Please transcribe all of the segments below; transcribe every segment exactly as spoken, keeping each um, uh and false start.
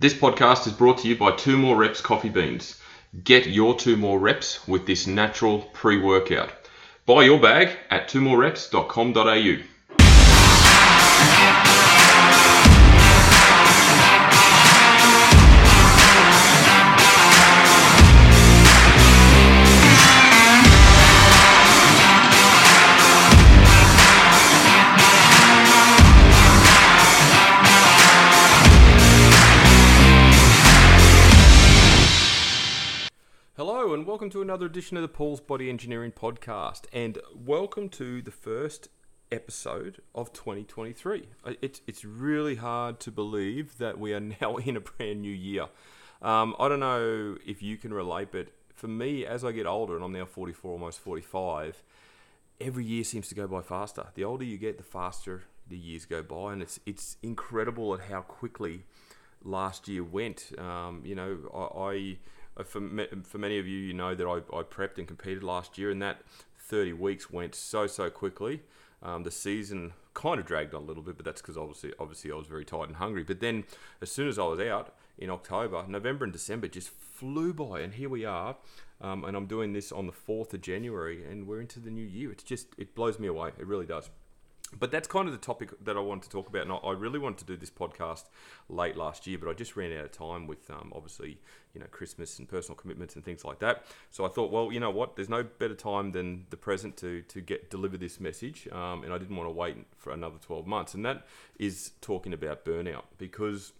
This podcast is brought to you by Two More Reps Coffee Beans. Get your two more reps with this natural pre-workout. Buy your bag at two more reps dot com dot a u. Welcome to another edition of the Paul's Body Engineering podcast, and welcome to the first episode of twenty twenty-three. It's it's really hard to believe that we are now in a brand new year. Um, I don't know if you can relate, but for me, as I get older, and I'm now forty-four, almost forty-five, every year seems to go by faster. The older you get, the faster the years go by, and it's it's incredible at how quickly last year went. Um, you know, I... I For, me, for many of you, you know that I, I prepped and competed last year, and that thirty weeks went so, so quickly. Um, the season kind of dragged on a little bit, but that's because obviously, obviously I was very tired and hungry. But then as soon as I was out in October, November and December just flew by, and here we are. Um, and I'm doing this on the fourth of January, and we're into the new year. It's just, it blows me away. It really does. But that's kind of the topic that I wanted to talk about, and I really wanted to do this podcast late last year, but I just ran out of time with um, obviously, you know, Christmas and personal commitments and things like that. So I thought, well, you know what, there's no better time than the present to to get deliver this message, um, and I didn't want to wait for another twelve months, and that is talking about burnout, because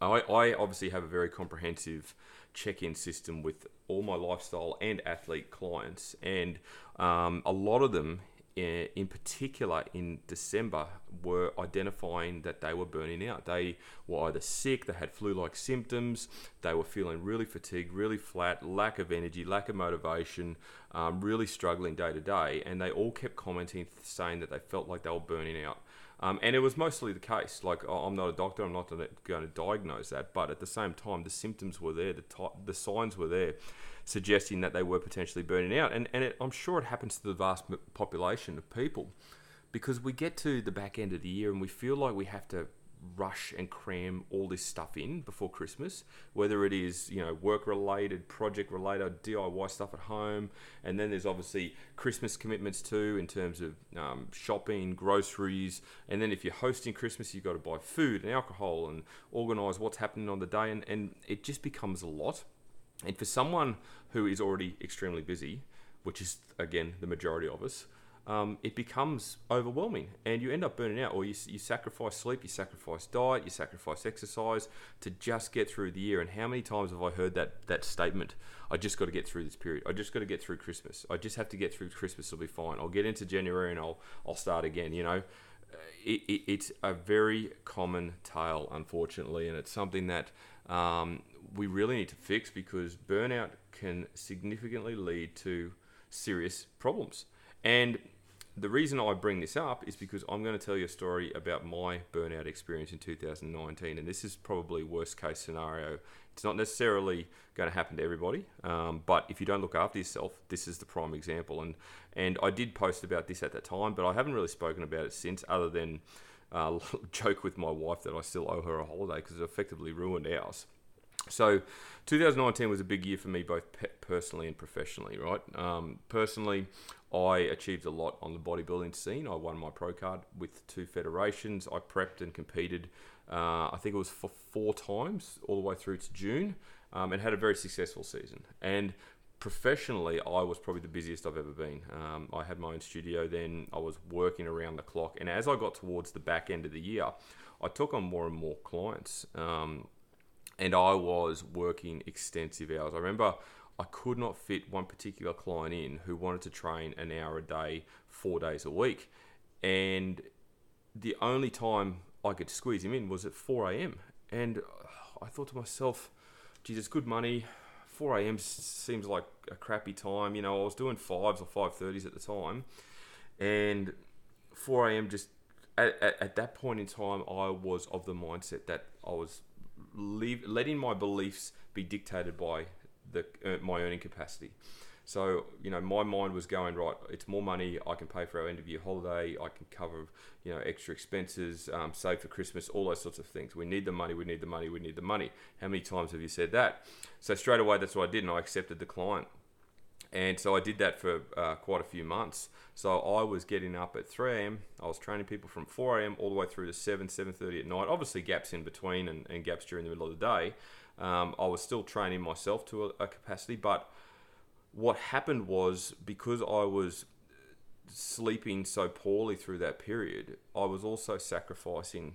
I, I obviously have a very comprehensive check-in system with all my lifestyle and athlete clients, and um, a lot of them, in particular in December, were identifying that they were burning out. They were either sick, they had flu-like symptoms, they were feeling really fatigued, really flat, lack of energy, lack of motivation, um, really struggling day to day, and they all kept commenting, saying that they felt like they were burning out. Um, and it was mostly the case. Like, I'm not a doctor, I'm not going to diagnose that, but at the same time, the symptoms were there, the, ty- the signs were there, suggesting that they were potentially burning out. And, and it, I'm sure it happens to the vast population of people, because we get to the back end of the year and we feel like we have to rush and cram all this stuff in before Christmas, whether it is, you know, work-related, project-related, D I Y stuff at home. And then there's obviously Christmas commitments too, in terms of um, shopping, groceries. And then if you're hosting Christmas, you've got to buy food and alcohol and organize what's happening on the day. And, and it just becomes a lot. And for someone who is already extremely busy, which is, again, the majority of us, um, it becomes overwhelming, and you end up burning out, or you, you sacrifice sleep, you sacrifice diet, you sacrifice exercise to just get through the year. And how many times have I heard that that statement? I just got to get through this period. I just got to get through Christmas. I just have to get through Christmas. I'll be fine. I'll get into January and I'll I'll start again, you know. It, it, it's a very common tale, unfortunately, and it's something that um, we really need to fix, because burnout can significantly lead to serious problems. And the reason I bring this up is because I'm going to tell you a story about my burnout experience in two thousand nineteen, and this is probably worst case scenario. It's not necessarily going to happen to everybody, um, but if you don't look after yourself, this is the prime example. And and I did post about this at that time, but I haven't really spoken about it since, other than uh, joke with my wife that I still owe her a holiday because it effectively ruined ours. So two thousand nineteen was a big year for me, both pe- personally and professionally, right? Um, personally, I achieved a lot on the bodybuilding scene. I won my pro card with two federations. I prepped and competed, uh, I think it was for four times, all the way through to June, um, and had a very successful season. And professionally, I was probably the busiest I've ever been. Um, I had my own studio then, I was working around the clock. And as I got towards the back end of the year, I took on more and more clients. Um, And I was working extensive hours. I remember I could not fit one particular client in who wanted to train an hour a day, four days a week. And the only time I could squeeze him in was at four a.m. And I thought to myself, geez, it's good money. four a.m. seems like a crappy time. You know, I was doing fives or five thirties at the time. And four a.m. just, at, at, at that point in time, I was of the mindset that I was Leave, letting my beliefs be dictated by the uh, my earning capacity. So, you know, my mind was going, right, it's more money, I can pay for our end of year holiday, I can cover, you know, extra expenses, um, save for Christmas, all those sorts of things. We need the money, we need the money, we need the money. How many times have you said that? So straight away, that's what I did, and I accepted the client. And so I did that for uh, quite a few months. So I was getting up at three a.m. I was training people from four a.m. all the way through to seven, seven thirty at night. Obviously gaps in between and, and gaps during the middle of the day. Um, I was still training myself to a, a capacity, but what happened was, because I was sleeping so poorly through that period, I was also sacrificing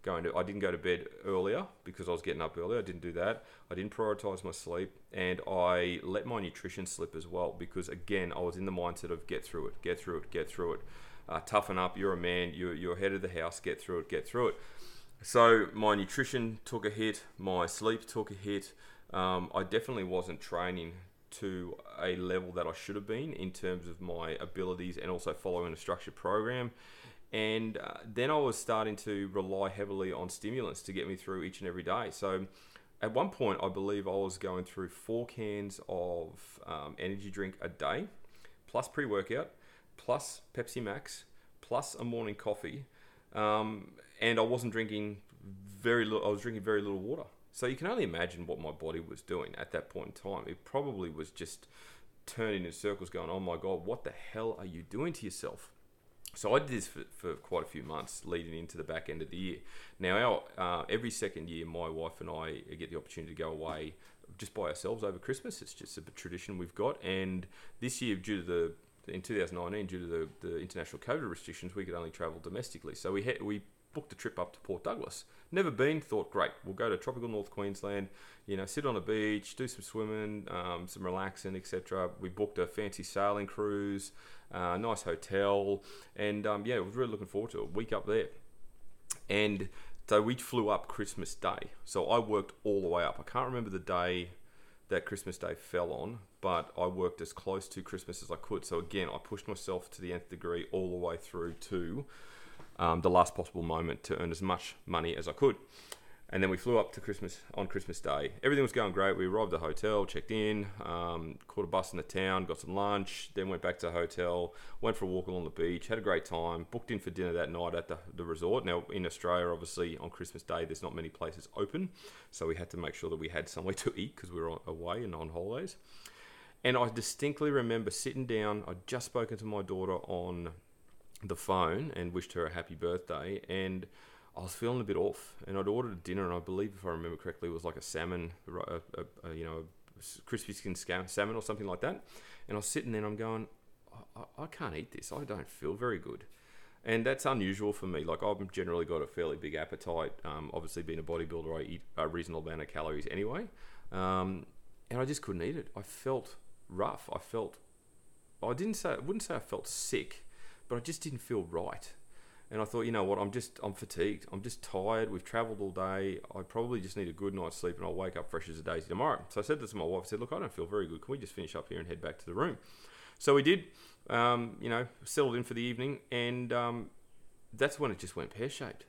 going to, I didn't go to bed earlier because I was getting up early. I didn't do that. I didn't prioritize my sleep, and I let my nutrition slip as well, because again, I was in the mindset of get through it, get through it, get through it. Uh, toughen up, you're a man, you're, you're head of the house, get through it, get through it. So my nutrition took a hit, my sleep took a hit. Um, I definitely wasn't training to a level that I should have been in terms of my abilities and also following a structured program. And uh, then I was starting to rely heavily on stimulants to get me through each and every day. So at one point, I believe I was going through four cans of um, energy drink a day, plus pre-workout, plus Pepsi Max, plus a morning coffee. Um, and I wasn't drinking very little, I was drinking very little water. So you can only imagine what my body was doing at that point in time. It probably was just turning in circles going, oh my God, what the hell are you doing to yourself? So I did this for, for quite a few months leading into the back end of the year. Now, our, uh, every second year, my wife and I get the opportunity to go away just by ourselves over Christmas. It's just a tradition we've got. And this year, due to the in two thousand nineteen, due to the, the international COVID restrictions, we could only travel domestically. So we had, we booked a trip up to Port Douglas. Never been, thought, great, we'll go to tropical North Queensland, you know, sit on a beach, do some swimming, um, some relaxing, et cetera. We booked a fancy sailing cruise, uh, nice hotel, and um, yeah, I was really looking forward to a week up there. And so we flew up Christmas Day. So I worked all the way up. I can't remember the day that Christmas Day fell on, but I worked as close to Christmas as I could. So again, I pushed myself to the nth degree all the way through to Um, the last possible moment to earn as much money as I could. And then we flew up to Christmas on Christmas Day. Everything was going great. We arrived at the hotel, checked in, um, caught a bus in the town, got some lunch, then went back to the hotel, went for a walk along the beach, had a great time, booked in for dinner that night at the, the resort. Now, in Australia, obviously, on Christmas Day, there's not many places open, so we had to make sure that we had somewhere to eat because we were away and on holidays. And I distinctly remember sitting down. I'd just spoken to my daughter on the phone and wished her a happy birthday, and I was feeling a bit off, and I'd ordered a dinner, and I believe, if I remember correctly, it was like a salmon, a, a, a, you know, crispy skin salmon or something like that. And I was sitting there and I'm going, I, I can't eat this, I don't feel very good. And that's unusual for me. Like, I've generally got a fairly big appetite, um, obviously being a bodybuilder, I eat a reasonable amount of calories anyway, um, and I just couldn't eat it. I felt rough, I felt, I didn't say, I wouldn't say I felt sick, but I just didn't feel right. And I thought, you know what, I'm just, I'm fatigued. I'm just tired. We've traveled all day. I probably just need a good night's sleep and I'll wake up fresh as a daisy tomorrow. So I said this to my wife. I said, look, I don't feel very good. Can we just finish up here and head back to the room? So we did, um, you know, settled in for the evening. And um, that's when it just went pear-shaped.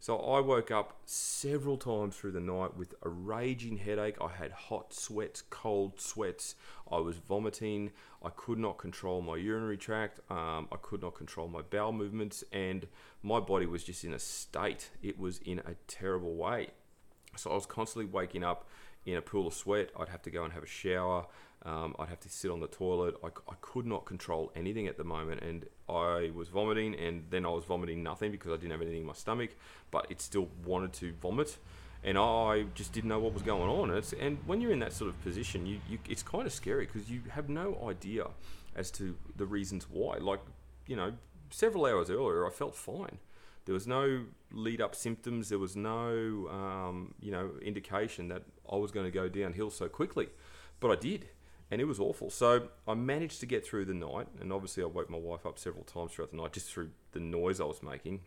So I woke up several times through the night with a raging headache. I had hot sweats, cold sweats. I was vomiting. I could not control my urinary tract. Um, I could not control my bowel movements. And my body was just in a state. It was in a terrible way. So I was constantly waking up in a pool of sweat. I'd have to go and have a shower. Um, I'd have to sit on the toilet. I, I could not control anything at the moment, and I was vomiting, and then I was vomiting nothing because I didn't have anything in my stomach, but it still wanted to vomit, and I just didn't know what was going on. And, it's, and when you're in that sort of position, you, you it's kind of scary because you have no idea as to the reasons why. Like, you know, several hours earlier, I felt fine. There was no lead-up symptoms. There was no, um, you know, indication that I was going to go downhill so quickly, but I did. And it was awful. So I managed to get through the night, and obviously I woke my wife up several times throughout the night just through the noise I was making.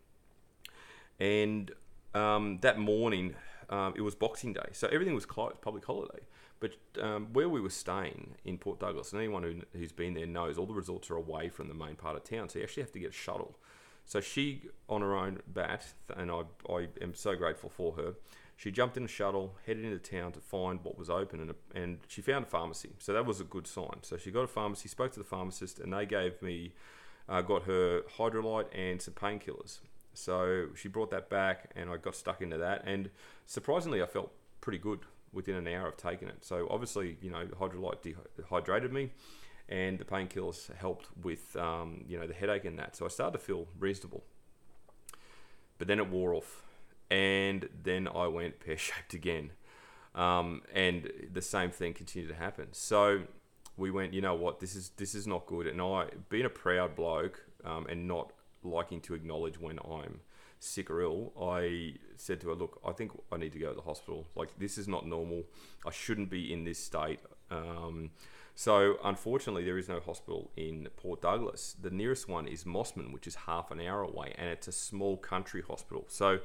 And um, that morning, um, it was Boxing Day, so everything was closed, public holiday. But um, where we were staying in Port Douglas, and anyone who, who's been there knows, all the resorts are away from the main part of town, so you actually have to get a shuttle. So she, on her own bat, and I, I am so grateful for her, She jumped in a shuttle, headed into town to find what was open, and, and she found a pharmacy. So that was a good sign. So she got a pharmacy, spoke to the pharmacist, and they gave me, uh, got her hydrolyte and some painkillers. So she brought that back, and I got stuck into that. And surprisingly, I felt pretty good within an hour of taking it. So obviously, you know, the hydrolyte dehydrated me, and the painkillers helped with, um, you know, the headache and that. So I started to feel reasonable. But then it wore off. And then I went pear-shaped again. Um, and the same thing continued to happen. So we went, you know what, this is this is not good. And I, being a proud bloke um, and not liking to acknowledge when I'm sick or ill, I said to her, look, I think I need to go to the hospital. Like, this is not normal. I shouldn't be in this state. Um, so unfortunately, there is no hospital in Port Douglas. The nearest one is Mossman, which is half an hour away. And it's a small country hospital. So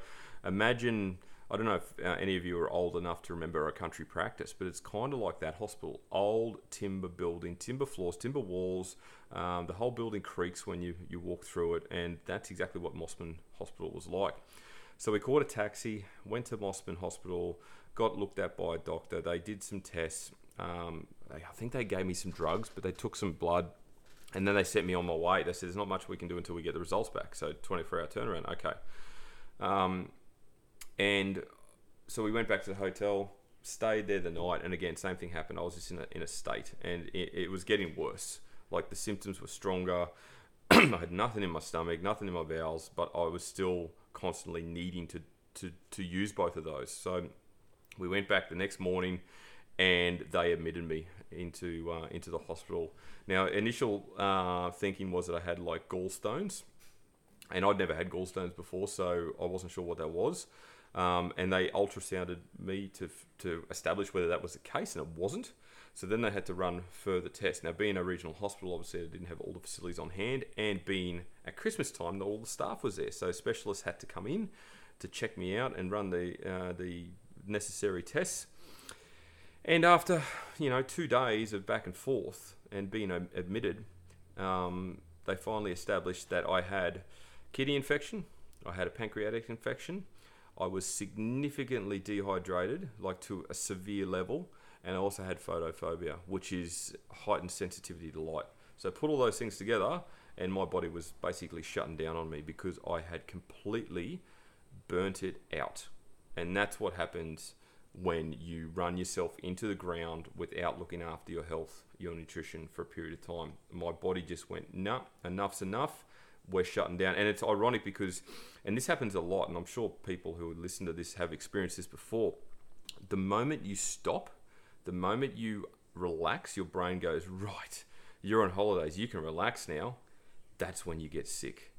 imagine, I don't know if uh, any of you are old enough to remember a country practice, but it's kind of like that hospital. Old timber building, timber floors, timber walls, um, the whole building creaks when you, you walk through it, and that's exactly what Mossman Hospital was like. So we caught a taxi, went to Mossman Hospital, got looked at by a doctor. They did some tests. Um, they, I think they gave me some drugs, but they took some blood, and then they sent me on my way. They said, there's not much we can do until we get the results back. So twenty-four hour turnaround, okay. Um, And so we went back to the hotel, stayed there the night. And again, same thing happened. I was just in a, in a state, and it, it was getting worse. Like, the symptoms were stronger. I had nothing in my stomach, nothing in my bowels, but I was still constantly needing to, to, to use both of those. So we went back the next morning, and they admitted me into, uh, into the hospital. Now, initial uh, thinking was that I had like gallstones, and I'd never had gallstones before, so I wasn't sure what that was. Um, and they ultrasounded me to to establish whether that was the case, and it wasn't. So then they had to run further tests. Now, being a regional hospital, obviously, they didn't have all the facilities on hand, and being at Christmas time, all the staff was there. So specialists had to come in to check me out and run the uh, the necessary tests. And after, you know, two days of back and forth and being admitted, um, they finally established that I had kidney infection, I had a pancreatic infection, I was significantly dehydrated, like to a severe level, and I also had photophobia, which is heightened sensitivity to light. So put all those things together, and my body was basically shutting down on me because I had completely burnt it out. And that's what happens when you run yourself into the ground without looking after your health, your nutrition for a period of time. My body just went, nah, enough's enough. We're shutting down. And it's ironic because, and this happens a lot, and I'm sure people who listen to this have experienced this before, the moment you stop, the moment you relax, your brain goes, right, you're on holidays, you can relax now. That's when you get sick.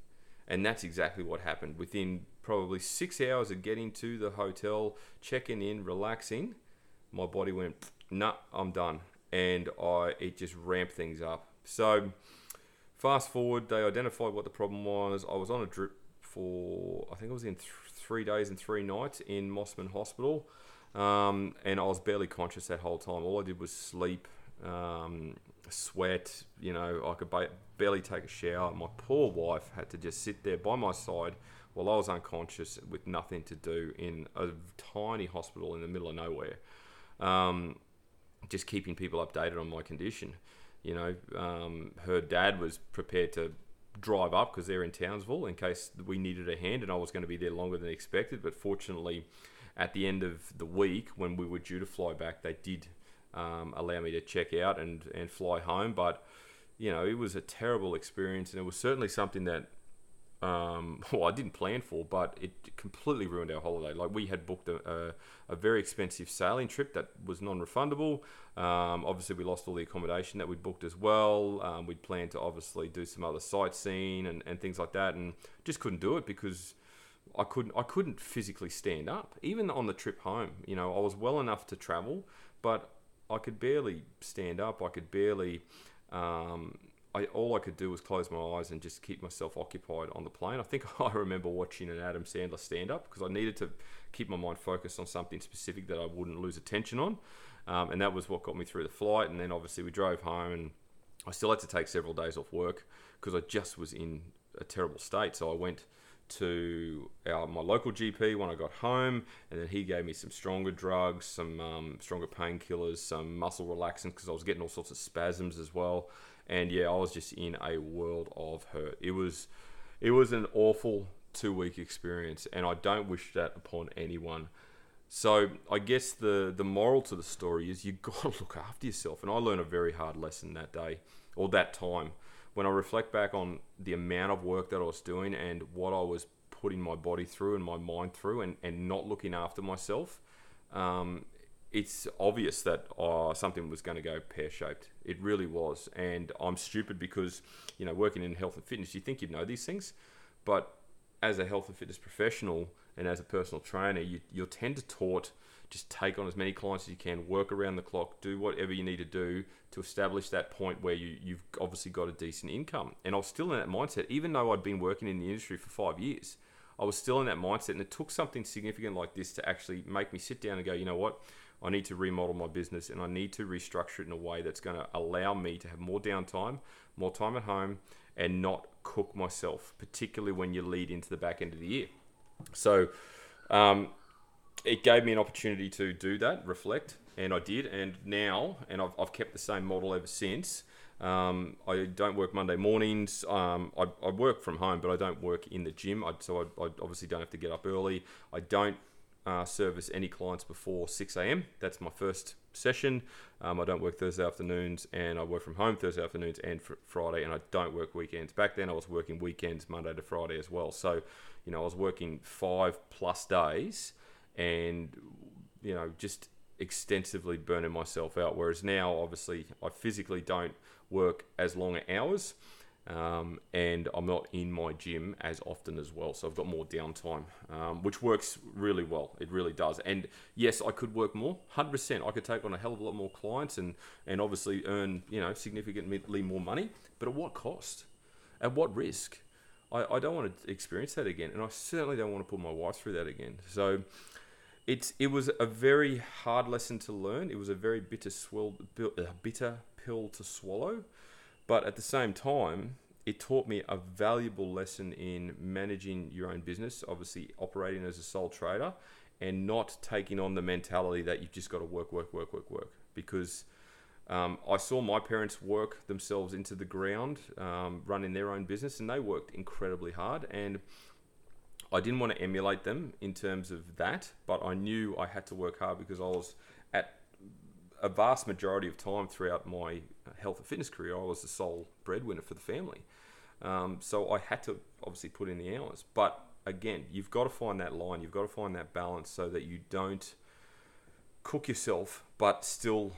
And that's exactly what happened. Within probably six hours of getting to the hotel, checking in, relaxing, my body went, nah, I'm done. And I it just ramped things up. So fast forward, they identified what the problem was. I was on a drip for, I think I was in th- three days and three nights in Mossman Hospital. Um, and I was barely conscious that whole time. All I did was sleep, um, sweat, you know, I could ba- barely take a shower. My poor wife had to just sit there by my side while I was unconscious with nothing to do in a tiny hospital in the middle of nowhere. Um, just keeping people updated on my condition. You know, um, her dad was prepared to drive up because they're in Townsville in case we needed a hand, and I was going to be there longer than expected. But fortunately, at the end of the week, when we were due to fly back, they did um, allow me to check out and, and fly home. But, you know, it was a terrible experience, and it was certainly something that, um, well, I didn't plan for, but it completely ruined our holiday. Like, we had booked a, a, a very expensive sailing trip that was non-refundable. Um, obviously, we lost all the accommodation that we'd booked as well. Um, we'd planned to obviously do some other sightseeing and, and things like that, and just couldn't do it because I couldn't I couldn't physically stand up. Even on the trip home, you know, I was well enough to travel, but I could barely stand up. I could barely. Um, I, all I could do was close my eyes and just keep myself occupied on the plane. I think I remember watching an Adam Sandler stand-up because I needed to keep my mind focused on something specific that I wouldn't lose attention on. Um, and that was what got me through the flight. And then obviously we drove home, and I still had to take several days off work because I just was in a terrible state. So I went to our, my local G P when I got home, and then he gave me some stronger drugs, some um, stronger painkillers, some muscle relaxants, because I was getting all sorts of spasms as well. And yeah, I was just in a world of hurt. It was, it was an awful two-week experience, and I don't wish that upon anyone. So I guess the, the moral to the story is you got to look after yourself. And I learned a very hard lesson that day, or that time. When I reflect back on the amount of work that I was doing and what I was putting my body through and my mind through, and, and not looking after myself, um, it's obvious that uh, something was going to go pear-shaped. It really was. And I'm stupid because, you know, working in health and fitness, you think you'd know these things. But as a health and fitness professional and as a personal trainer, you, you're tend to taught, just take on as many clients as you can, work around the clock, do whatever you need to do to establish that point where you, you've obviously got a decent income. And I was still in that mindset, even though I'd been working in the industry for five years, I was still in that mindset. And it took something significant like this to actually make me sit down and go, you know what, I need to remodel my business and I need to restructure it in a way that's going to allow me to have more downtime, more time at home, and not cook myself, particularly when you lead into the back end of the year. So, um, it gave me an opportunity to do that, reflect, and I did. And now, and I've, I've kept the same model ever since. Um, I don't work Monday mornings. Um, I, I work from home, but I don't work in the gym. I, so I, I obviously don't have to get up early. I don't uh, service any clients before six a.m. That's my first session. Um, I don't work Thursday afternoons, and I work from home Thursday afternoons and fr- Friday, and I don't work weekends. Back then I was working weekends, Monday to Friday as well. So, you know, I was working five plus days, and you know, just extensively burning myself out, whereas now obviously I physically don't work as long hours, um, and I'm not in my gym as often as well, so I've got more downtime, um, which works really well. It really does. And yes, I could work more, one hundred percent. I could take on a hell of a lot more clients and and obviously earn, you know, significantly more money, but at what cost, at what risk? I, I don't want to experience that again, and I certainly don't want to put my wife through that again. So It's, it was a very hard lesson to learn. It was a very bitter, swell, bitter pill to swallow. But at the same time, it taught me a valuable lesson in managing your own business, obviously operating as a sole trader, and not taking on the mentality that you've just got to work, work, work, work, work. Because um, I saw my parents work themselves into the ground, um, running their own business, and they worked incredibly hard. And I didn't want to emulate them in terms of that, but I knew I had to work hard because I was, at a vast majority of time throughout my health and fitness career, I was the sole breadwinner for the family. Um, so I had to obviously put in the hours. But again, you've got to find that line, you've got to find that balance so that you don't cook yourself, but still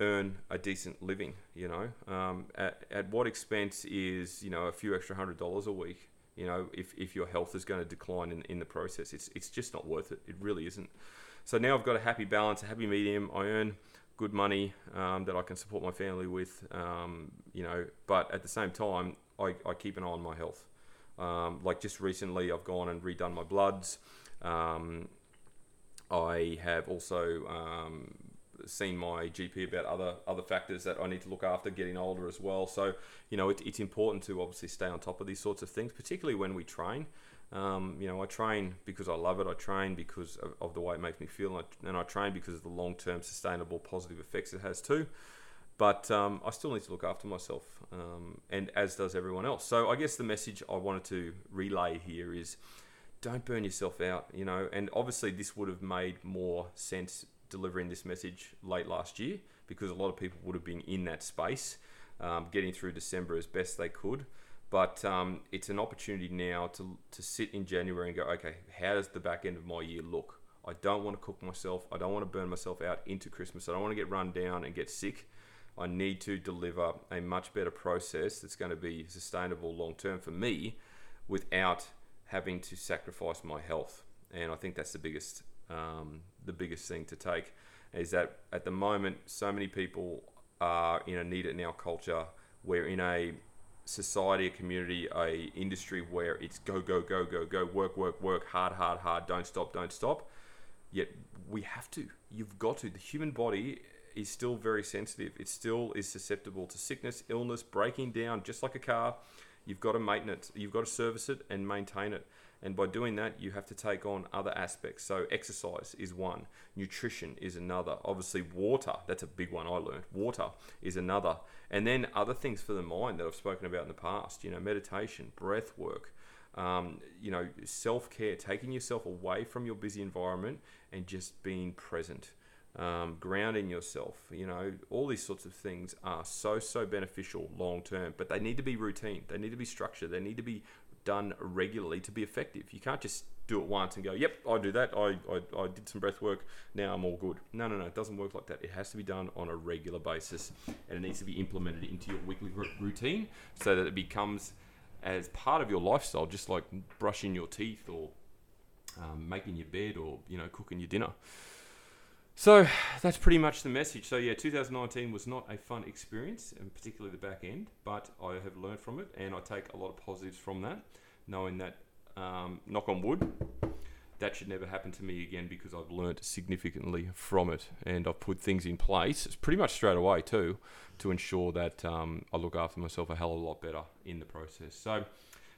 earn a decent living, you know. Um, at, at what expense is, you know, a few extra hundred dollars a week? You know, if, if your health is going to decline in, in the process, it's it's just not worth it. It really isn't. So now I've got a happy balance, a happy medium. I earn good money um, that I can support my family with, um, you know, but at the same time, I, I keep an eye on my health. Um, like just recently, I've gone and redone my bloods. Um, I have also um, seen my G P about other other factors that I need to look after, getting older as well. So, you know, it, it's important to obviously stay on top of these sorts of things, particularly when we train. Um, you know, I train because I love it. I train because of, of the way it makes me feel, and I, and I train because of the long-term sustainable positive effects it has too. But um, I still need to look after myself, um, and as does everyone else. So I guess the message I wanted to relay here is don't burn yourself out, you know, and obviously this would have made more sense delivering this message late last year, because a lot of people would have been in that space, um, getting through December as best they could. But um, it's an opportunity now to to sit in January and go, okay, how does the back end of my year look? I don't want to cook myself. I don't want to burn myself out into Christmas. I don't want to get run down and get sick. I need to deliver a much better process that's going to be sustainable long term for me without having to sacrifice my health. And I think that's the biggest Um, the biggest thing to take, is that at the moment, so many people are in a need it now culture. We're in a society, a community, a industry where it's go, go, go, go, go, work, work, work, hard, hard, hard, don't stop, don't stop. Yet we have to, you've got to. The human body is still very sensitive. It still is susceptible to sickness, illness, breaking down, just like a car. You've got to maintenance, you've got to service it and maintain it. And by doing that, you have to take on other aspects. So exercise is one, nutrition is another, obviously water, that's a big one I learned, water is another. And then other things for the mind that I've spoken about in the past, you know, meditation, breath work, um, you know, self-care, taking yourself away from your busy environment and just being present. Um, grounding yourself, you know, all these sorts of things are so, so beneficial long term, but they need to be routine. They need to be structured. They need to be done regularly to be effective. You can't just do it once and go, yep, I do that. I, I, I did some breath work. Now I'm all good. No, no, no. It doesn't work like that. It has to be done on a regular basis, and it needs to be implemented into your weekly routine so that it becomes as part of your lifestyle, just like brushing your teeth or um, making your bed or, you know, cooking your dinner. So that's pretty much the message. So yeah, two thousand nineteen was not a fun experience, and particularly the back end, but I have learned from it, and I take a lot of positives from that, knowing that, um, knock on wood, that should never happen to me again, because I've learned significantly from it, and I've put things in place pretty much straight away too, to ensure that um, I look after myself a hell of a lot better in the process. So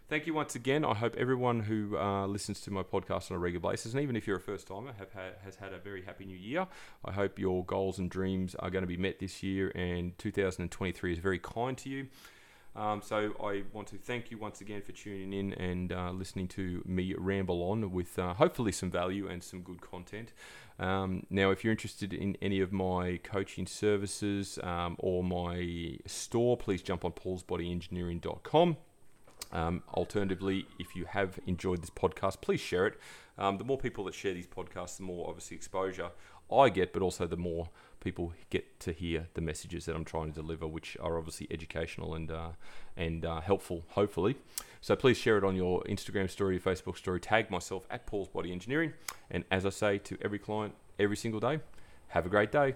thank you once again. I hope everyone who uh, listens to my podcast on a regular basis, and even if you're a first-timer, have had, has had a very happy new year. I hope your goals and dreams are going to be met this year, and two thousand twenty-three is very kind to you. Um, so I want to thank you once again for tuning in and uh, listening to me ramble on with uh, hopefully some value and some good content. Um, now, if you're interested in any of my coaching services um, or my store, please jump on pauls body engineering dot com. Um, alternatively, if you have enjoyed this podcast, please share it. Um, the more people that share these podcasts, the more obviously exposure I get, but also the more people get to hear the messages that I'm trying to deliver, which are obviously educational and uh, and uh, helpful, hopefully. So please share it on your Instagram story, your Facebook story. Tag myself at Paul's Body Engineering. And as I say to every client every single day, have a great day.